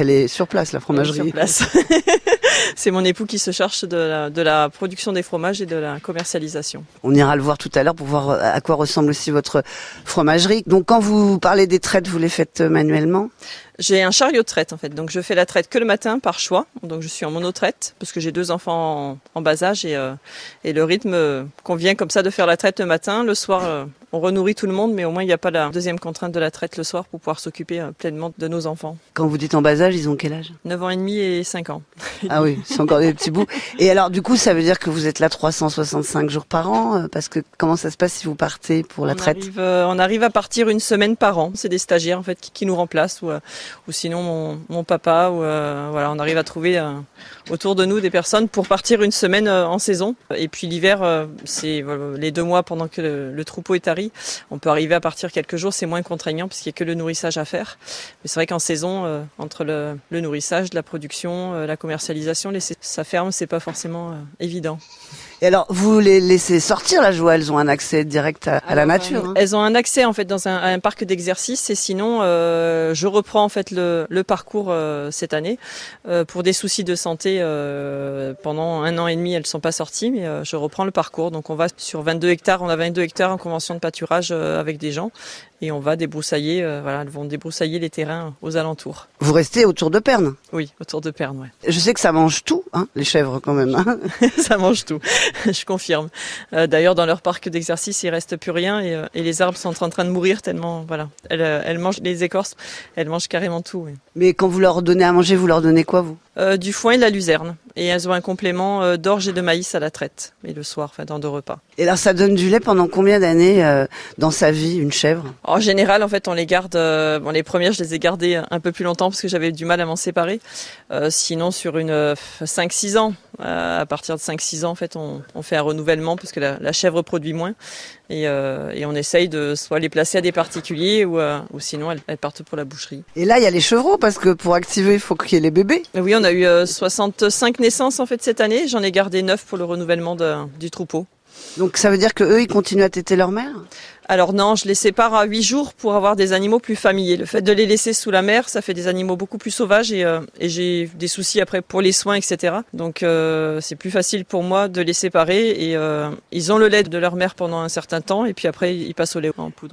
Elle est sur place, la fromagerie. Sur place. C'est mon époux qui se charge de la production des fromages et de la commercialisation. On ira le voir tout à l'heure pour voir à quoi ressemble aussi votre fromagerie. Donc quand vous parlez des traites, vous les faites manuellement ? J'ai un chariot de traite en fait, donc je fais la traite que le matin par choix, donc je suis en monotraite parce que j'ai deux enfants en bas âge et le rythme convient comme ça de faire la traite le matin, le soir on renourrit tout le monde mais au moins il n'y a pas la deuxième contrainte de la traite le soir pour pouvoir s'occuper pleinement de nos enfants. Quand vous dites en bas âge, ils ont quel âge ? 9 ans et demi et 5 ans. Ah oui, c'est encore des petits bouts. Et alors du coup ça veut dire que vous êtes là 365 jours par an parce que comment ça se passe si vous partez pour la traite ? On arrive à partir une semaine par an, c'est des stagiaires en fait qui nous remplacent ou sinon mon papa, ou voilà, on arrive à trouver autour de nous des personnes pour partir une semaine en saison. Et puis l'hiver, c'est les 2 mois pendant que le troupeau est tari. On peut arriver à partir quelques jours, c'est moins contraignant parce qu'il n'y a que le nourrissage à faire. Mais c'est vrai qu'en saison, entre le nourrissage, la production, la commercialisation, laisser sa ferme, c'est pas forcément évident. Et alors, vous les laissez sortir, là, je vois, elles ont un accès direct à la nature. Hein. Elles ont un accès, en fait, dans un parc d'exercice. Et sinon, je reprends, en fait, le parcours cette année. Pour des soucis de santé, pendant 1 an et demi, elles ne sont pas sorties, mais je reprends le parcours. Donc, on va sur 22 hectares. On a 22 hectares en convention de pâturage avec des gens. Et on va débroussailler, voilà, elles vont débroussailler les terrains aux alentours. Vous restez autour de Pernes ? Oui, autour de Pernes, ouais. Je sais que ça mange tout, hein, les chèvres quand même. Hein. Ça mange tout, je confirme. D'ailleurs, dans leur parc d'exercice, il reste plus rien et les arbres sont en train de mourir tellement, voilà. Elles mangent les écorces, elles mangent carrément tout. Oui. Mais quand vous leur donnez à manger, vous leur donnez quoi, vous ? Du foin et de la luzerne. Et elles ont un complément d'orge et de maïs à la traite, mais le soir, enfin, dans 2 repas. Et alors, ça donne du lait pendant combien d'années dans sa vie, une chèvre ? En général, en fait, on les garde. Bon, les premières, je les ai gardées un peu plus longtemps parce que j'avais du mal à m'en séparer. Sinon, sur 5-6 ans, à partir de 5-6 ans, en fait, on fait un renouvellement parce que la chèvre produit moins. Et on essaye de soit les placer à des particuliers ou sinon elles partent pour la boucherie. Et là, il y a les chevreaux parce que pour activer, il faut qu'il y ait les bébés. Oui, on a eu 65 naissances en fait cette année. J'en ai gardé 9 pour le renouvellement du troupeau. Donc ça veut dire qu'eux, ils continuent à téter leur mère ? Alors non, je les sépare à 8 jours pour avoir des animaux plus familiers. Le fait de les laisser sous la mer, ça fait des animaux beaucoup plus sauvages et j'ai des soucis après pour les soins, etc. Donc c'est plus facile pour moi de les séparer et ils ont le lait de leur mère pendant un certain temps et puis après ils passent au lait en poudre.